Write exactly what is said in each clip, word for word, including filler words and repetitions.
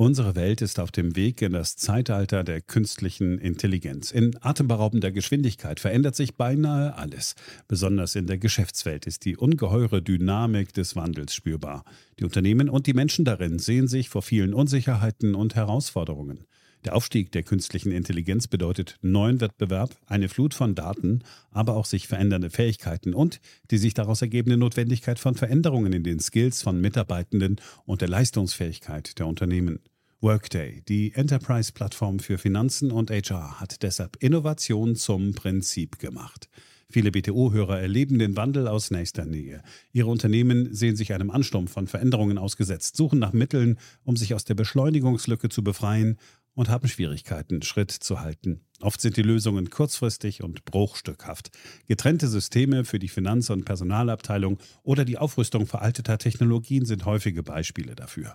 Unsere Welt ist auf dem Weg in das Zeitalter der künstlichen Intelligenz. In atemberaubender Geschwindigkeit verändert sich beinahe alles. Besonders in der Geschäftswelt ist die ungeheure Dynamik des Wandels spürbar. Die Unternehmen und die Menschen darin sehen sich vor vielen Unsicherheiten und Herausforderungen. Der Aufstieg der künstlichen Intelligenz bedeutet neuen Wettbewerb, eine Flut von Daten, aber auch sich verändernde Fähigkeiten und die sich daraus ergebende Notwendigkeit von Veränderungen in den Skills von Mitarbeitenden und der Leistungsfähigkeit der Unternehmen. Workday, die Enterprise-Plattform für Finanzen und H R, hat deshalb Innovation zum Prinzip gemacht. Viele B T O-Hörer erleben den Wandel aus nächster Nähe. Ihre Unternehmen sehen sich einem Ansturm von Veränderungen ausgesetzt, suchen nach Mitteln, um sich aus der Beschleunigungslücke zu befreien und haben Schwierigkeiten, Schritt zu halten. Oft sind die Lösungen kurzfristig und bruchstückhaft. Getrennte Systeme für die Finanz- und Personalabteilung oder die Aufrüstung veralteter Technologien sind häufige Beispiele dafür.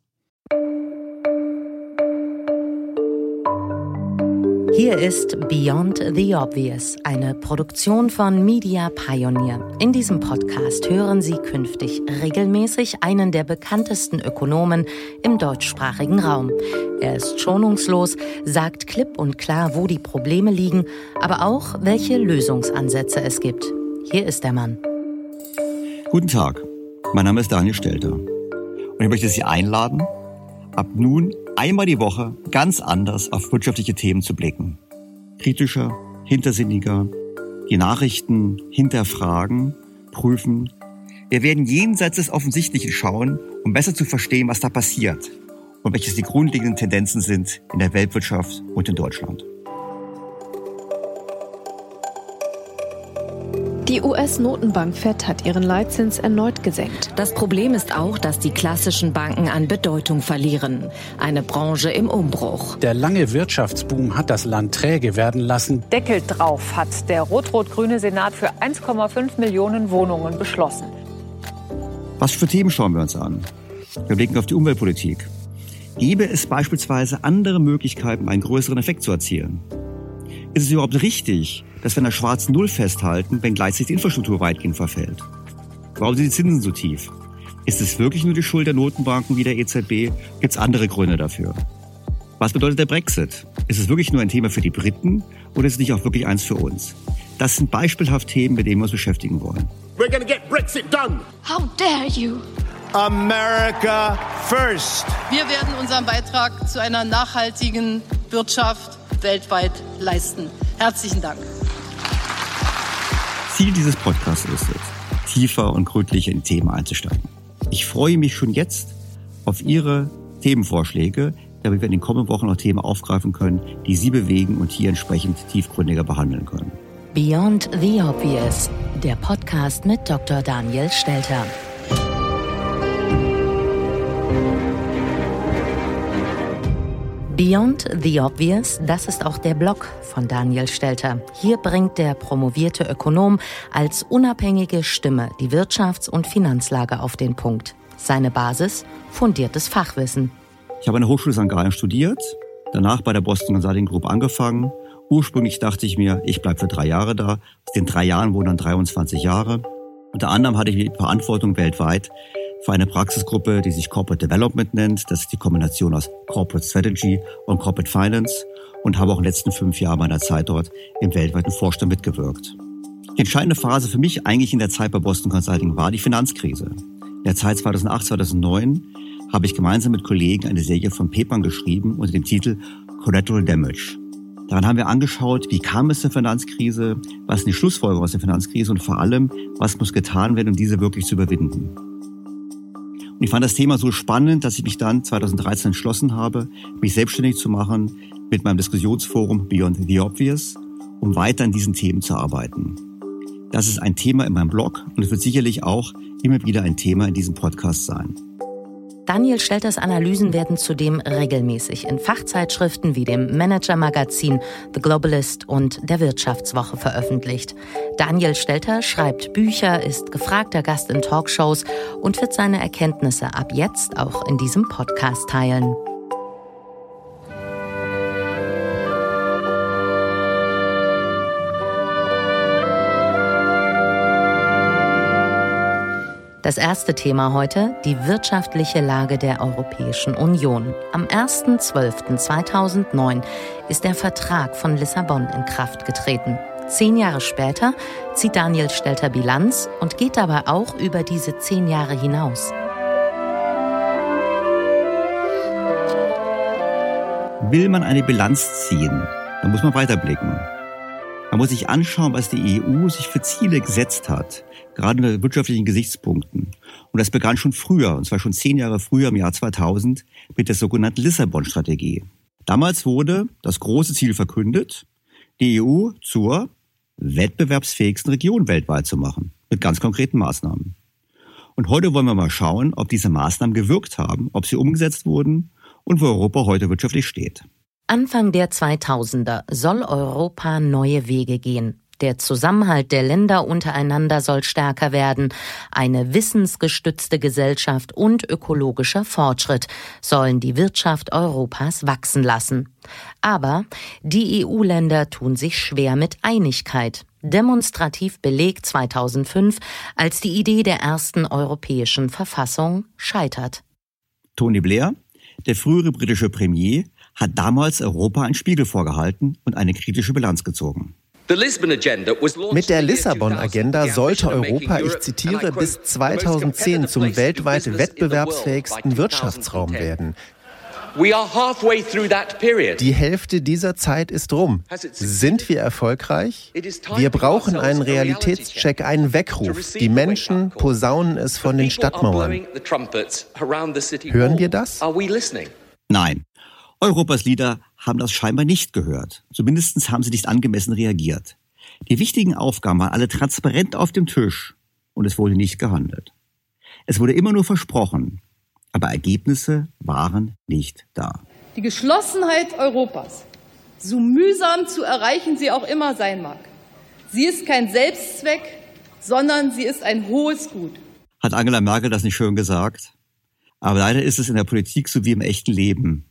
Hier ist Beyond the Obvious, eine Produktion von Media Pioneer. In diesem Podcast hören Sie künftig regelmäßig einen der bekanntesten Ökonomen im deutschsprachigen Raum. Er ist schonungslos, sagt klipp und klar, wo die Probleme liegen, aber auch, welche Lösungsansätze es gibt. Hier ist der Mann. Guten Tag, mein Name ist Daniel Stelter und ich möchte Sie einladen, ab nun einmal die Woche ganz anders auf wirtschaftliche Themen zu blicken. Kritischer, hintersinniger, die Nachrichten hinterfragen, prüfen. Wir werden jenseits des Offensichtlichen schauen, um besser zu verstehen, was da passiert und welches die grundlegenden Tendenzen sind in der Weltwirtschaft und in Deutschland. Die U S-Notenbank Fed hat ihren Leitzins erneut gesenkt. Das Problem ist auch, dass die klassischen Banken an Bedeutung verlieren. Eine Branche im Umbruch. Der lange Wirtschaftsboom hat das Land träge werden lassen. Deckel drauf hat der rot-rot-grüne Senat für eins Komma fünf Millionen Wohnungen beschlossen. Was für Themen schauen wir uns an? Wir blicken auf die Umweltpolitik. Gäbe es beispielsweise andere Möglichkeiten, einen größeren Effekt zu erzielen? Ist es überhaupt richtig, dass wir an der schwarzen Null festhalten, wenn gleichzeitig die Infrastruktur weitgehend verfällt? Warum sind die Zinsen so tief? Ist es wirklich nur die Schuld der Notenbanken wie der E Z B? Gibt es andere Gründe dafür? Was bedeutet der Brexit? Ist es wirklich nur ein Thema für die Briten oder ist es nicht auch wirklich eins für uns? Das sind beispielhaft Themen, mit denen wir uns beschäftigen wollen. We're gonna get Brexit done! How dare you! America first! Wir werden unseren Beitrag zu einer nachhaltigen Wirtschaft weltweit leisten. Herzlichen Dank. Ziel dieses Podcasts ist es, tiefer und gründlicher in Themen einzusteigen. Ich freue mich schon jetzt auf Ihre Themenvorschläge, damit wir in den kommenden Wochen noch Themen aufgreifen können, die Sie bewegen und hier entsprechend tiefgründiger behandeln können. Beyond the Obvious, der Podcast mit Doktor Daniel Stelter. Beyond the Obvious, das ist auch der Blog von Daniel Stelter. Hier bringt der promovierte Ökonom als unabhängige Stimme die Wirtschafts- und Finanzlage auf den Punkt. Seine Basis, fundiertes Fachwissen. Ich habe an der Hochschule Sankt Gallen studiert, danach bei der Boston Consulting Group angefangen. Ursprünglich dachte ich mir, ich bleibe für drei Jahre da. Aus den drei Jahren wurden dann dreiundzwanzig Jahre. Unter anderem hatte ich die Verantwortung weltweit, für eine Praxisgruppe, die sich Corporate Development nennt. Das ist die Kombination aus Corporate Strategy und Corporate Finance und habe auch in den letzten fünf Jahren meiner Zeit dort im weltweiten Vorstand mitgewirkt. Die entscheidende Phase für mich eigentlich in der Zeit bei Boston Consulting war die Finanzkrise. In der Zeit zweitausendacht, zweitausendneun habe ich gemeinsam mit Kollegen eine Serie von Papern geschrieben unter dem Titel Collateral Damage. Daran haben wir angeschaut, wie kam es zur Finanzkrise, was sind die Schlussfolgerungen aus der Finanzkrise und vor allem, was muss getan werden, um diese wirklich zu überwinden. Und ich fand das Thema so spannend, dass ich mich dann zweitausenddreizehn entschlossen habe, mich selbstständig zu machen mit meinem Diskussionsforum Beyond the Obvious, um weiter an diesen Themen zu arbeiten. Das ist ein Thema in meinem Blog und es wird sicherlich auch immer wieder ein Thema in diesem Podcast sein. Daniel Stelters Analysen werden zudem regelmäßig in Fachzeitschriften wie dem Manager-Magazin, The Globalist und der Wirtschaftswoche veröffentlicht. Daniel Stelter schreibt Bücher, ist gefragter Gast in Talkshows und wird seine Erkenntnisse ab jetzt auch in diesem Podcast teilen. Das erste Thema heute, die wirtschaftliche Lage der Europäischen Union. Am erster zwölfter zweitausendneun ist der Vertrag von Lissabon in Kraft getreten. Zehn Jahre später zieht Daniel Stelter Bilanz und geht dabei auch über diese zehn Jahre hinaus. Will man eine Bilanz ziehen, dann muss man weiterblicken. Man muss sich anschauen, was die E U sich für Ziele gesetzt hat, gerade unter wirtschaftlichen Gesichtspunkten. Und das begann schon früher, und zwar schon zehn Jahre früher im Jahr zweitausend, mit der sogenannten Lissabon-Strategie. Damals wurde das große Ziel verkündet, die E U zur wettbewerbsfähigsten Region weltweit zu machen, mit ganz konkreten Maßnahmen. Und heute wollen wir mal schauen, ob diese Maßnahmen gewirkt haben, ob sie umgesetzt wurden und wo Europa heute wirtschaftlich steht. Anfang der zweitausender soll Europa neue Wege gehen. Der Zusammenhalt der Länder untereinander soll stärker werden. Eine wissensgestützte Gesellschaft und ökologischer Fortschritt sollen die Wirtschaft Europas wachsen lassen. Aber die E U-Länder tun sich schwer mit Einigkeit. Demonstrativ belegt zweitausendfünf, als die Idee der ersten europäischen Verfassung scheitert. Tony Blair, der frühere britische Premier, hat damals Europa einen Spiegel vorgehalten und eine kritische Bilanz gezogen. Mit der Lissabon-Agenda sollte Europa, ich zitiere, bis zweitausendzehn zum weltweit wettbewerbsfähigsten Wirtschaftsraum werden. Die Hälfte dieser Zeit ist rum. Sind wir erfolgreich? Wir brauchen einen Realitätscheck, einen Weckruf. Die Menschen posaunen es von den Stadtmauern. Hören wir das? Nein. Europas Leader haben das scheinbar nicht gehört. Zumindest haben sie nicht angemessen reagiert. Die wichtigen Aufgaben waren alle transparent auf dem Tisch und es wurde nicht gehandelt. Es wurde immer nur versprochen, aber Ergebnisse waren nicht da. Die Geschlossenheit Europas, so mühsam zu erreichen sie auch immer sein mag, sie ist kein Selbstzweck, sondern sie ist ein hohes Gut. Hat Angela Merkel das nicht schön gesagt? Aber leider ist es in der Politik so wie im echten Leben.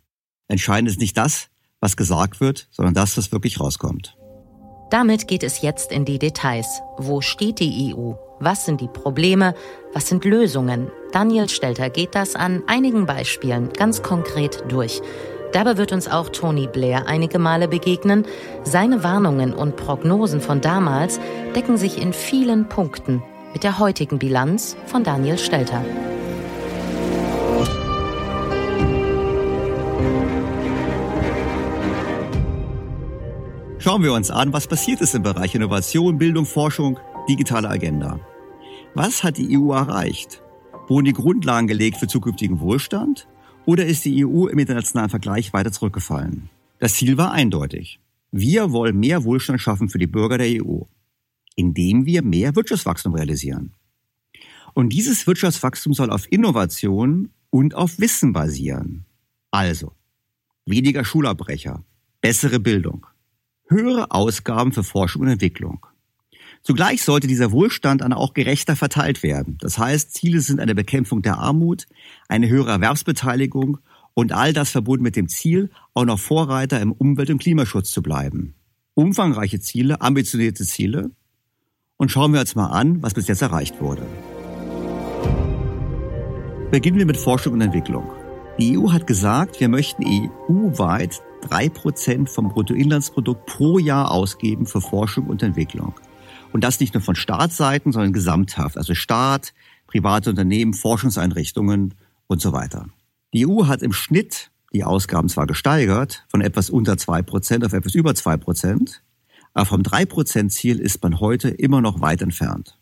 Entscheidend ist nicht das, was gesagt wird, sondern das, was wirklich rauskommt. Damit geht es jetzt in die Details. Wo steht die E U? Was sind die Probleme? Was sind Lösungen? Daniel Stelter geht das an einigen Beispielen ganz konkret durch. Dabei wird uns auch Tony Blair einige Male begegnen. Seine Warnungen und Prognosen von damals decken sich in vielen Punkten mit der heutigen Bilanz von Daniel Stelter. Schauen wir uns an, was passiert ist im Bereich Innovation, Bildung, Forschung, digitale Agenda. Was hat die E U erreicht? Wurden die Grundlagen gelegt für zukünftigen Wohlstand? Oder ist die E U im internationalen Vergleich weiter zurückgefallen? Das Ziel war eindeutig. Wir wollen mehr Wohlstand schaffen für die Bürger der E U, indem wir mehr Wirtschaftswachstum realisieren. Und dieses Wirtschaftswachstum soll auf Innovation und auf Wissen basieren. Also, weniger Schulabbrecher, bessere Bildung, höhere Ausgaben für Forschung und Entwicklung. Zugleich sollte dieser Wohlstand dann auch gerechter verteilt werden. Das heißt, Ziele sind eine Bekämpfung der Armut, eine höhere Erwerbsbeteiligung und all das verbunden mit dem Ziel, auch noch Vorreiter im Umwelt- und Klimaschutz zu bleiben. Umfangreiche Ziele, ambitionierte Ziele. Und schauen wir uns mal an, was bis jetzt erreicht wurde. Beginnen wir mit Forschung und Entwicklung. Die E U hat gesagt, wir möchten E U-weit drei Prozent vom Bruttoinlandsprodukt pro Jahr ausgeben für Forschung und Entwicklung. Und das nicht nur von Staatsseiten, sondern gesamthaft. Also Staat, private Unternehmen, Forschungseinrichtungen und so weiter. Die E U hat im Schnitt die Ausgaben zwar gesteigert, von etwas unter zwei Prozent auf etwas über zwei Prozent, aber vom drei Prozent-Ziel ist man heute immer noch weit entfernt.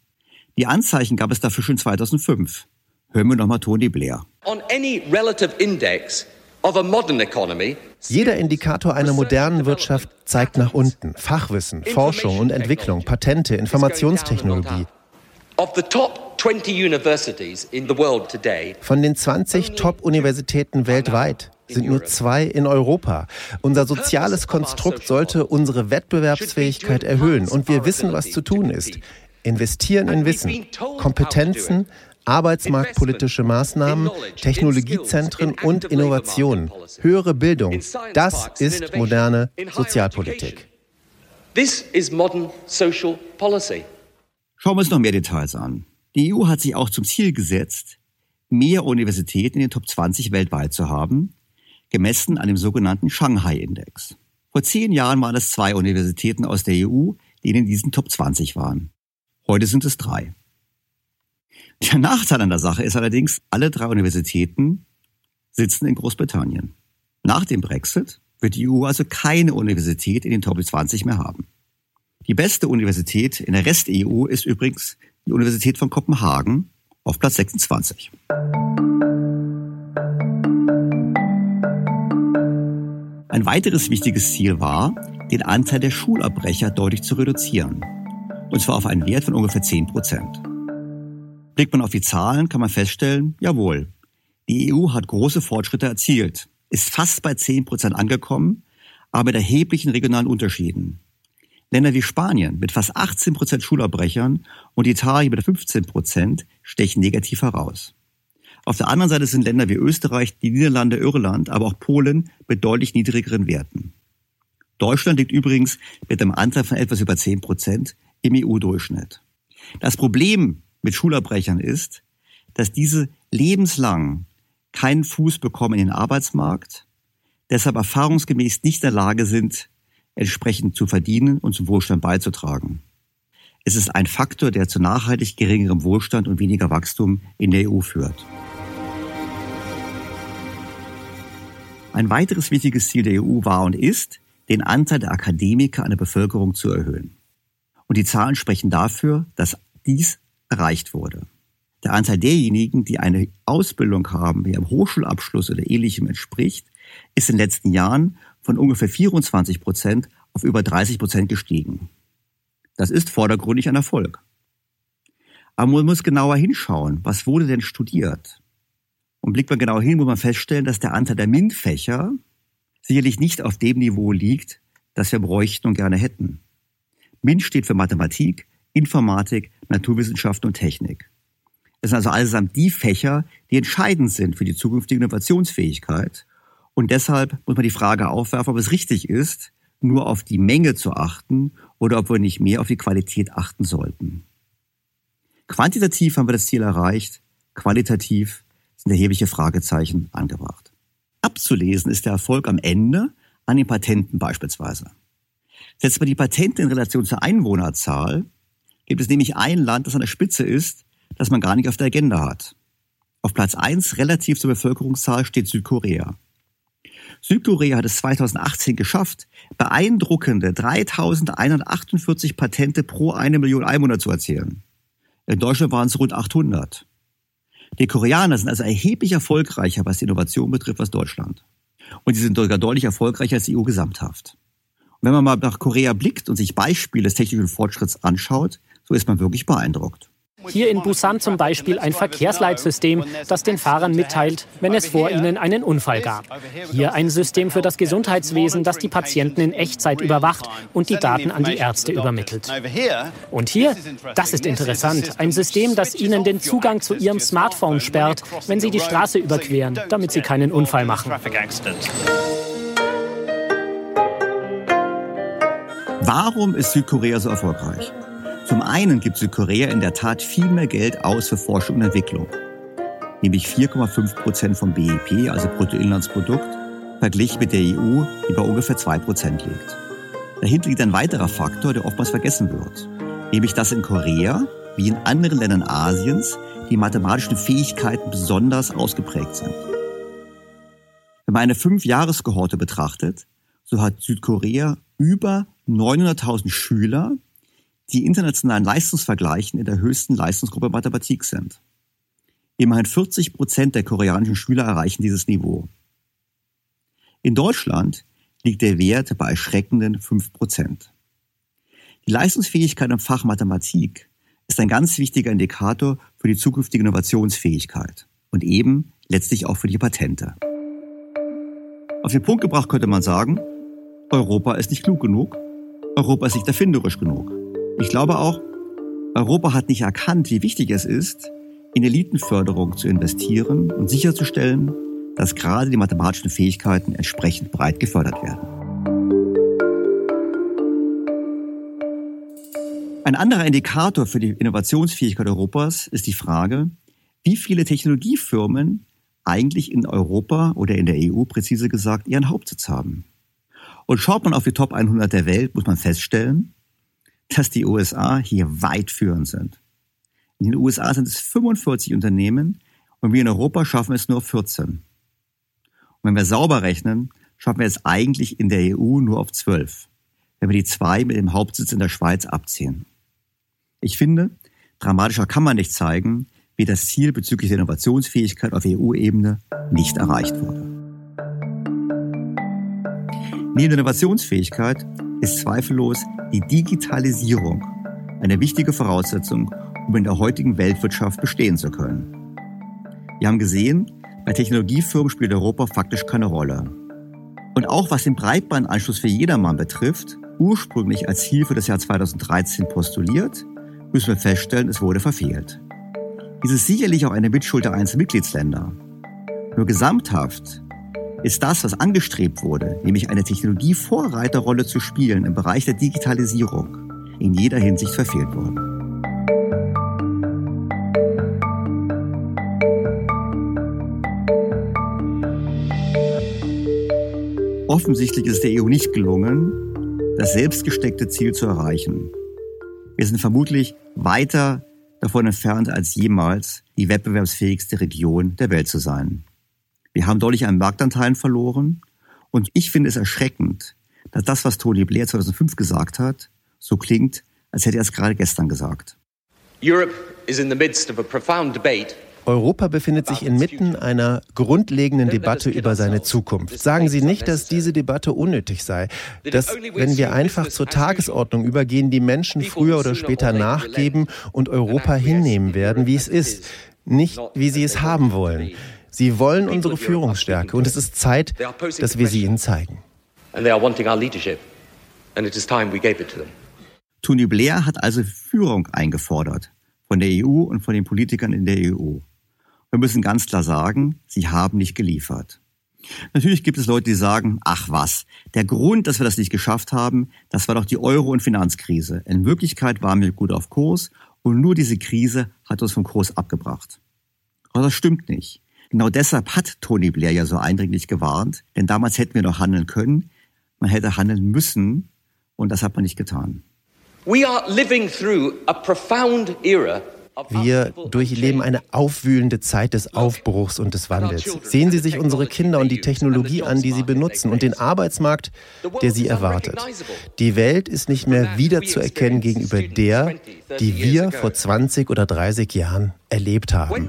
Die Anzeichen gab es dafür schon zweitausendfünf. Hören wir nochmal Tony Blair. On any relative index of a modern economy. Jeder Indikator einer modernen Wirtschaft zeigt nach unten. Fachwissen, Forschung und Entwicklung, Patente, Informationstechnologie. Von den zwanzig Top-Universitäten weltweit sind nur zwei in Europa. Unser soziales Konstrukt sollte unsere Wettbewerbsfähigkeit erhöhen. Und wir wissen, was zu tun ist. Investieren in Wissen, Kompetenzen, arbeitsmarktpolitische Maßnahmen, Technologiezentren und Innovationen, höhere Bildung. Das ist moderne Sozialpolitik. Schauen wir uns noch mehr Details an. Die E U hat sich auch zum Ziel gesetzt, mehr Universitäten in den Top zwanzig weltweit zu haben, gemessen an dem sogenannten Shanghai-Index. Vor zehn Jahren waren es zwei Universitäten aus der E U, die in diesen Top zwanzig waren. Heute sind es drei. Der Nachteil an der Sache ist allerdings, alle drei Universitäten sitzen in Großbritannien. Nach dem Brexit wird die E U also keine Universität in den Top zwanzig mehr haben. Die beste Universität in der Rest-E U ist übrigens die Universität von Kopenhagen auf Platz sechsundzwanzig. Ein weiteres wichtiges Ziel war, den Anteil der Schulabbrecher deutlich zu reduzieren. Und zwar auf einen Wert von ungefähr zehn Prozent. Blickt man auf die Zahlen, kann man feststellen, jawohl, die E U hat große Fortschritte erzielt, ist fast bei zehn Prozent angekommen, aber mit erheblichen regionalen Unterschieden. Länder wie Spanien mit fast achtzehn Prozent Schulabbrechern und Italien mit fünfzehn Prozent stechen negativ heraus. Auf der anderen Seite sind Länder wie Österreich, die Niederlande, Irland, aber auch Polen mit deutlich niedrigeren Werten. Deutschland liegt übrigens mit einem Anteil von etwas über zehn Prozent im E U-Durchschnitt. Das Problem mit Schulabbrechern ist, dass diese lebenslang keinen Fuß bekommen in den Arbeitsmarkt, deshalb erfahrungsgemäß nicht in der Lage sind, entsprechend zu verdienen und zum Wohlstand beizutragen. Es ist ein Faktor, der zu nachhaltig geringerem Wohlstand und weniger Wachstum in der E U führt. Ein weiteres wichtiges Ziel der E U war und ist, den Anteil der Akademiker an der Bevölkerung zu erhöhen. Und die Zahlen sprechen dafür, dass dies erreicht wurde. Der Anteil derjenigen, die eine Ausbildung haben, die einem Hochschulabschluss oder ähnlichem entspricht, ist in den letzten Jahren von ungefähr vierundzwanzig Prozent auf über dreißig Prozent gestiegen. Das ist vordergründig ein Erfolg. Aber man muss genauer hinschauen, was wurde denn studiert? Und blickt man genauer hin, muss man feststellen, dass der Anteil der MINT-Fächer sicherlich nicht auf dem Niveau liegt, das wir bräuchten und gerne hätten. MINT steht für Mathematik, Informatik, Naturwissenschaften und Technik. Es sind also allesamt die Fächer, die entscheidend sind für die zukünftige Innovationsfähigkeit. Und deshalb muss man die Frage aufwerfen, ob es richtig ist, nur auf die Menge zu achten oder ob wir nicht mehr auf die Qualität achten sollten. Quantitativ haben wir das Ziel erreicht, qualitativ sind erhebliche Fragezeichen angebracht. Abzulesen ist der Erfolg am Ende an den Patenten beispielsweise. Setzt man die Patente in Relation zur Einwohnerzahl, gibt es nämlich ein Land, das an der Spitze ist, das man gar nicht auf der Agenda hat. Auf Platz eins relativ zur Bevölkerungszahl steht Südkorea. Südkorea hat es zweitausendachtzehn geschafft, beeindruckende dreitausendeinhundertachtundvierzig Patente pro eine Million Einwohner zu erzielen. In Deutschland waren es rund achthundert. Die Koreaner sind also erheblich erfolgreicher, was die Innovation betrifft, als Deutschland. Und sie sind sogar deutlich erfolgreicher als die E U gesamthaft. Und wenn man mal nach Korea blickt und sich Beispiele des technischen Fortschritts anschaut, so ist man wirklich beeindruckt. Hier in Busan zum Beispiel ein Verkehrsleitsystem, das den Fahrern mitteilt, wenn es vor ihnen einen Unfall gab. Hier ein System für das Gesundheitswesen, das die Patienten in Echtzeit überwacht und die Daten an die Ärzte übermittelt. Und hier, das ist interessant, ein System, das ihnen den Zugang zu ihrem Smartphone sperrt, wenn sie die Straße überqueren, damit sie keinen Unfall machen. Warum ist Südkorea so erfolgreich? Zum einen gibt Südkorea in der Tat viel mehr Geld aus für Forschung und Entwicklung. nämlich vier Komma fünf Prozent vom B I P, also Bruttoinlandsprodukt, verglichen mit der E U, die bei ungefähr zwei Prozent liegt. Dahinter liegt ein weiterer Faktor, der oftmals vergessen wird, nämlich dass in Korea, wie in anderen Ländern Asiens, die mathematischen Fähigkeiten besonders ausgeprägt sind. Wenn man eine Fünf-Jahres-Kohorte betrachtet, so hat Südkorea über neunhunderttausend Schüler, die internationalen Leistungsvergleichen in der höchsten Leistungsgruppe Mathematik sind. Immerhin vierzig Prozent der koreanischen Schüler erreichen dieses Niveau. In Deutschland liegt der Wert bei erschreckenden fünf Prozent. Die Leistungsfähigkeit im Fach Mathematik ist ein ganz wichtiger Indikator für die zukünftige Innovationsfähigkeit und eben letztlich auch für die Patente. Auf den Punkt gebracht könnte man sagen, Europa ist nicht klug genug, Europa ist nicht erfinderisch genug. Ich glaube auch, Europa hat nicht erkannt, wie wichtig es ist, in Elitenförderung zu investieren und sicherzustellen, dass gerade die mathematischen Fähigkeiten entsprechend breit gefördert werden. Ein anderer Indikator für die Innovationsfähigkeit Europas ist die Frage, wie viele Technologiefirmen eigentlich in Europa oder in der E U präzise gesagt ihren Hauptsitz haben. Und schaut man auf die Top hundert der Welt, muss man feststellen, dass die U S A hier weit führend sind. In den U S A sind es fünfundvierzig Unternehmen und wir in Europa schaffen es nur vierzehn. Und wenn wir sauber rechnen, schaffen wir es eigentlich in der E U nur auf zwölf, wenn wir die zwei mit dem Hauptsitz in der Schweiz abziehen. Ich finde, dramatischer kann man nicht zeigen, wie das Ziel bezüglich der Innovationsfähigkeit auf E U-Ebene nicht erreicht wurde. Neben der Innovationsfähigkeit ist zweifellos die Digitalisierung eine wichtige Voraussetzung, um in der heutigen Weltwirtschaft bestehen zu können. Wir haben gesehen, bei Technologiefirmen spielt Europa faktisch keine Rolle. Und auch was den Breitbandanschluss für jedermann betrifft, ursprünglich als Ziel für das Jahr zweitausenddreizehn postuliert, müssen wir feststellen, es wurde verfehlt. Dies ist sicherlich auch eine Mitschuld der einzelnen Mitgliedsländer. Nur gesamthaft ist das, was angestrebt wurde, nämlich eine Technologievorreiterrolle zu spielen im Bereich der Digitalisierung, in jeder Hinsicht verfehlt worden. Offensichtlich ist es der E U nicht gelungen, das selbst gesteckte Ziel zu erreichen. Wir sind vermutlich weiter davon entfernt als jemals, die wettbewerbsfähigste Region der Welt zu sein. Wir haben deutlich an Marktanteilen verloren und ich finde es erschreckend, dass das, was Tony Blair zweitausendfünf gesagt hat, so klingt, als hätte er es gerade gestern gesagt. Europa befindet sich inmitten einer grundlegenden Debatte über seine Zukunft. Sagen Sie nicht, dass diese Debatte unnötig sei, dass, wenn wir einfach zur Tagesordnung übergehen, die Menschen früher oder später nachgeben und Europa hinnehmen werden, wie es ist, nicht wie sie es haben wollen. Sie wollen unsere Führungsstärke und es ist Zeit, dass wir sie ihnen zeigen. Tony Blair hat also Führung eingefordert von der E U und von den Politikern in der E U. Wir müssen ganz klar sagen, sie haben nicht geliefert. Natürlich gibt es Leute, die sagen, ach was, der Grund, dass wir das nicht geschafft haben, das war doch die Euro- und Finanzkrise. In Wirklichkeit waren wir gut auf Kurs und nur diese Krise hat uns vom Kurs abgebracht. Aber das stimmt nicht. Genau deshalb hat Tony Blair ja so eindringlich gewarnt, denn damals hätten wir noch handeln können, man hätte handeln müssen und das hat man nicht getan. Wir durchleben eine aufwühlende Zeit des Aufbruchs und des Wandels. Sehen Sie sich unsere Kinder und die Technologie an, die sie benutzen und den Arbeitsmarkt, der sie erwartet. Die Welt ist nicht mehr wiederzuerkennen gegenüber der, die wir vor zwanzig oder dreißig Jahren erlebt haben.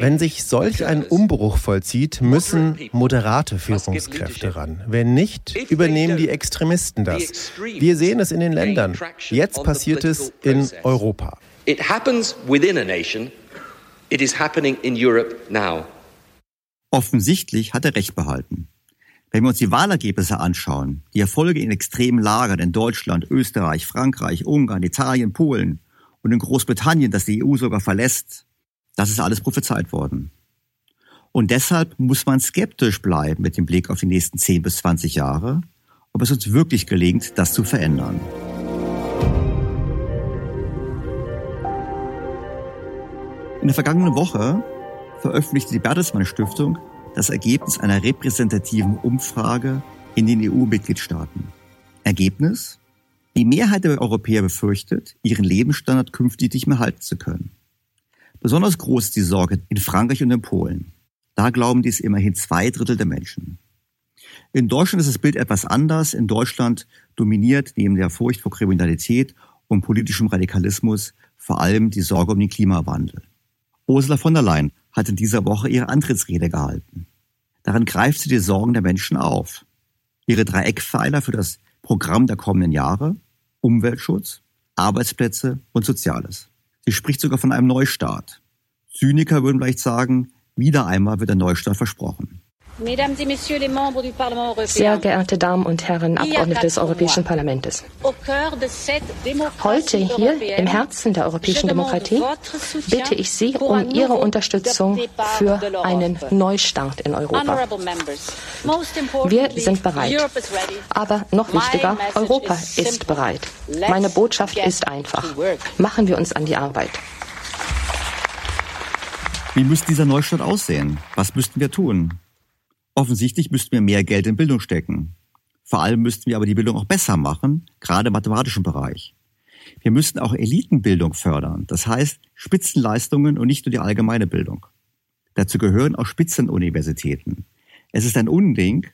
Wenn sich solch ein Umbruch vollzieht, müssen moderate Führungskräfte ran. Wenn nicht, übernehmen die Extremisten das. Wir sehen es in den Ländern. Jetzt passiert es in Europa. It happens within a nation. It is happening in Europe now. Offensichtlich hat er recht behalten. Wenn wir uns die Wahlergebnisse anschauen, die Erfolge in extremen Lagern in Deutschland, Österreich, Frankreich, Ungarn, Italien, Polen und in Großbritannien, das die E U sogar verlässt, das ist alles prophezeit worden. Und deshalb muss man skeptisch bleiben mit dem Blick auf die nächsten zehn bis zwanzig Jahre, ob es uns wirklich gelingt, das zu verändern. In der vergangenen Woche veröffentlichte die Bertelsmann Stiftung das Ergebnis einer repräsentativen Umfrage in den E U-Mitgliedstaaten. Ergebnis? Die Mehrheit der Europäer befürchtet, ihren Lebensstandard künftig nicht mehr halten zu können. Besonders groß ist die Sorge in Frankreich und in Polen. Da glauben dies immerhin zwei Drittel der Menschen. In Deutschland ist das Bild etwas anders. In Deutschland dominiert neben der Furcht vor Kriminalität und politischem Radikalismus vor allem die Sorge um den Klimawandel. Ursula von der Leyen hat in dieser Woche ihre Antrittsrede gehalten. Darin greift sie die Sorgen der Menschen auf. Ihre drei Eckpfeiler für das Programm der kommenden Jahre: Umweltschutz, Arbeitsplätze und Soziales. Sie spricht sogar von einem Neustart. Zyniker würden vielleicht sagen, wieder einmal wird ein Neustart versprochen. Sehr geehrte Damen und Herren, Abgeordnete des Europäischen Parlaments. Heute hier im Herzen der europäischen Demokratie bitte ich Sie um Ihre Unterstützung für einen Neustart in Europa. Wir sind bereit. Aber noch wichtiger, Europa ist bereit. Meine Botschaft ist einfach. Machen wir uns an die Arbeit. Wie müsste dieser Neustart aussehen? Was müssten wir tun? Offensichtlich müssten wir mehr Geld in Bildung stecken. Vor allem müssten wir aber die Bildung auch besser machen, gerade im mathematischen Bereich. Wir müssten auch Elitenbildung fördern, das heißt Spitzenleistungen und nicht nur die allgemeine Bildung. Dazu gehören auch Spitzenuniversitäten. Es ist ein Unding,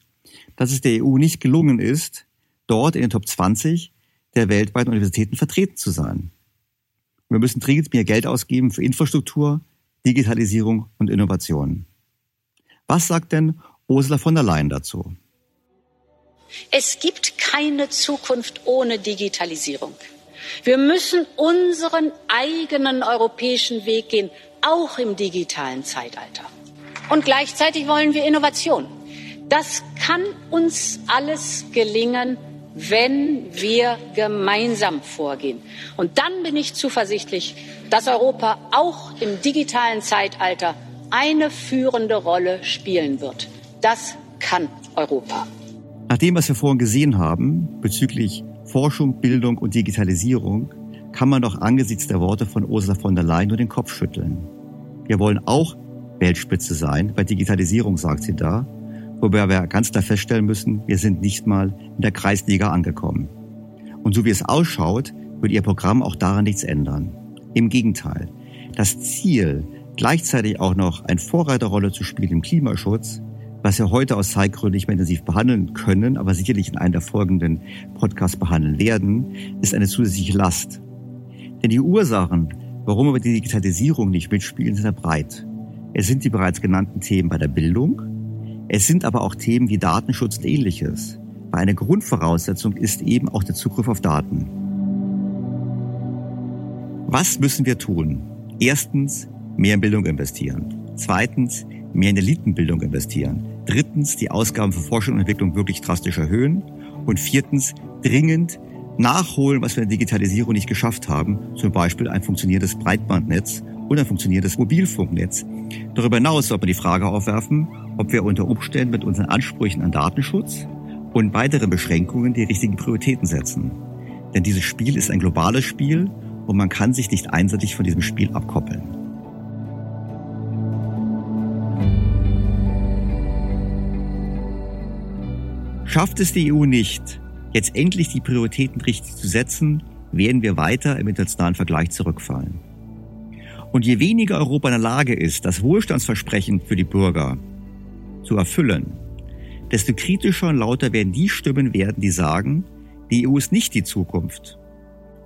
dass es der E U nicht gelungen ist, dort in den Top zwanzig der weltweiten Universitäten vertreten zu sein. Wir müssen dringend mehr Geld ausgeben für Infrastruktur, Digitalisierung und Innovationen. Was sagt denn Ursula von der Leyen dazu? Es gibt keine Zukunft ohne Digitalisierung. Wir müssen unseren eigenen europäischen Weg gehen, auch im digitalen Zeitalter. Und gleichzeitig wollen wir Innovation. Das kann uns alles gelingen, wenn wir gemeinsam vorgehen. Und dann bin ich zuversichtlich, dass Europa auch im digitalen Zeitalter eine führende Rolle spielen wird. Das kann Europa. Nach dem, was wir vorhin gesehen haben, bezüglich Forschung, Bildung und Digitalisierung, kann man doch angesichts der Worte von Ursula von der Leyen nur den Kopf schütteln. Wir wollen auch Weltspitze sein bei Digitalisierung, sagt sie da, wobei wir ganz klar feststellen müssen, wir sind nicht mal in der Kreisliga angekommen. Und so wie es ausschaut, wird ihr Programm auch daran nichts ändern. Im Gegenteil, das Ziel, gleichzeitig auch noch eine Vorreiterrolle zu spielen im Klimaschutz, was wir heute aus Zeitgründen nicht mehr intensiv behandeln können, aber sicherlich in einem der folgenden Podcasts behandeln werden, ist eine zusätzliche Last. Denn die Ursachen, warum wir die Digitalisierung nicht mitspielen, sind ja breit. Es sind die bereits genannten Themen bei der Bildung, es sind aber auch Themen wie Datenschutz und Ähnliches. Weil eine Grundvoraussetzung ist eben auch der Zugriff auf Daten. Was müssen wir tun? Erstens, mehr in Bildung investieren. Zweitens, mehr in Elitenbildung investieren. Drittens, die Ausgaben für Forschung und Entwicklung wirklich drastisch erhöhen. Und viertens, dringend nachholen, was wir in der Digitalisierung nicht geschafft haben. Zum Beispiel ein funktionierendes Breitbandnetz oder ein funktionierendes Mobilfunknetz. Darüber hinaus sollte man die Frage aufwerfen, ob wir unter Umständen mit unseren Ansprüchen an Datenschutz und weiteren Beschränkungen die richtigen Prioritäten setzen. Denn dieses Spiel ist ein globales Spiel und man kann sich nicht einseitig von diesem Spiel abkoppeln. Schafft es die E U nicht, jetzt endlich die Prioritäten richtig zu setzen, werden wir weiter im internationalen Vergleich zurückfallen. Und je weniger Europa in der Lage ist, das Wohlstandsversprechen für die Bürger zu erfüllen, desto kritischer und lauter werden die Stimmen werden, die sagen, die E U ist nicht die Zukunft.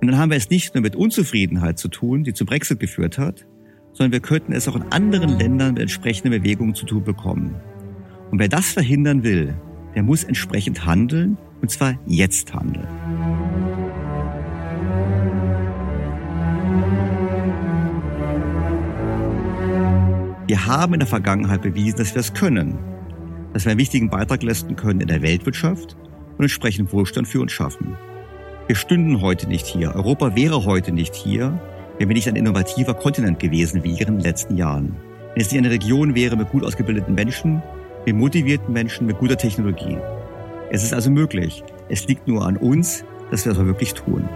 Und dann haben wir es nicht nur mit Unzufriedenheit zu tun, die zum Brexit geführt hat, sondern wir könnten es auch in anderen Ländern mit entsprechenden Bewegungen zu tun bekommen. Und wer das verhindern will, der muss entsprechend handeln, und zwar jetzt handeln. Wir haben in der Vergangenheit bewiesen, dass wir das können, dass wir einen wichtigen Beitrag leisten können in der Weltwirtschaft und entsprechend Wohlstand für uns schaffen. Wir stünden heute nicht hier, Europa wäre heute nicht hier, wenn wir nicht ein innovativer Kontinent gewesen wären in den letzten Jahren. Wenn es nicht eine Region wäre mit gut ausgebildeten Menschen, mit motivierten Menschen, mit guter Technologie. Es ist also möglich. Es liegt nur an uns, dass wir das wirklich tun.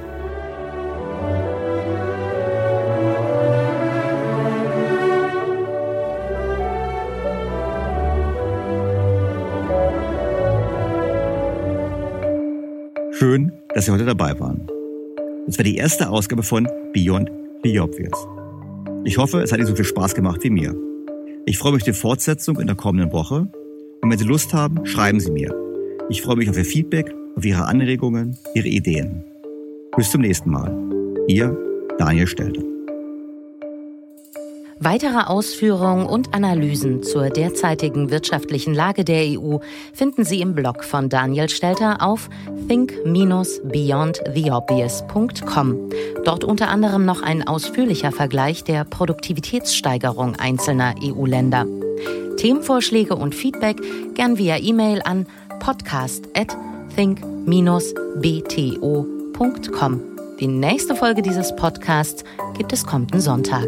Schön, dass Sie heute dabei waren. Das war die erste Ausgabe von Beyond the Obvious. Ich hoffe, es hat Ihnen so viel Spaß gemacht wie mir. Ich freue mich auf die Fortsetzung in der kommenden Woche. Und wenn Sie Lust haben, schreiben Sie mir. Ich freue mich auf Ihr Feedback, auf Ihre Anregungen, Ihre Ideen. Bis zum nächsten Mal. Ihr Daniel Stelter. Weitere Ausführungen und Analysen zur derzeitigen wirtschaftlichen Lage der E U finden Sie im Blog von Daniel Stelter auf think dash beyond the obvious punkt com. Dort unter anderem noch ein ausführlicher Vergleich der Produktivitätssteigerung einzelner E U-Länder. Themenvorschläge und Feedback gern via E-Mail an podcast at think dash b t o punkt com. Die nächste Folge dieses Podcasts gibt es kommenden Sonntag.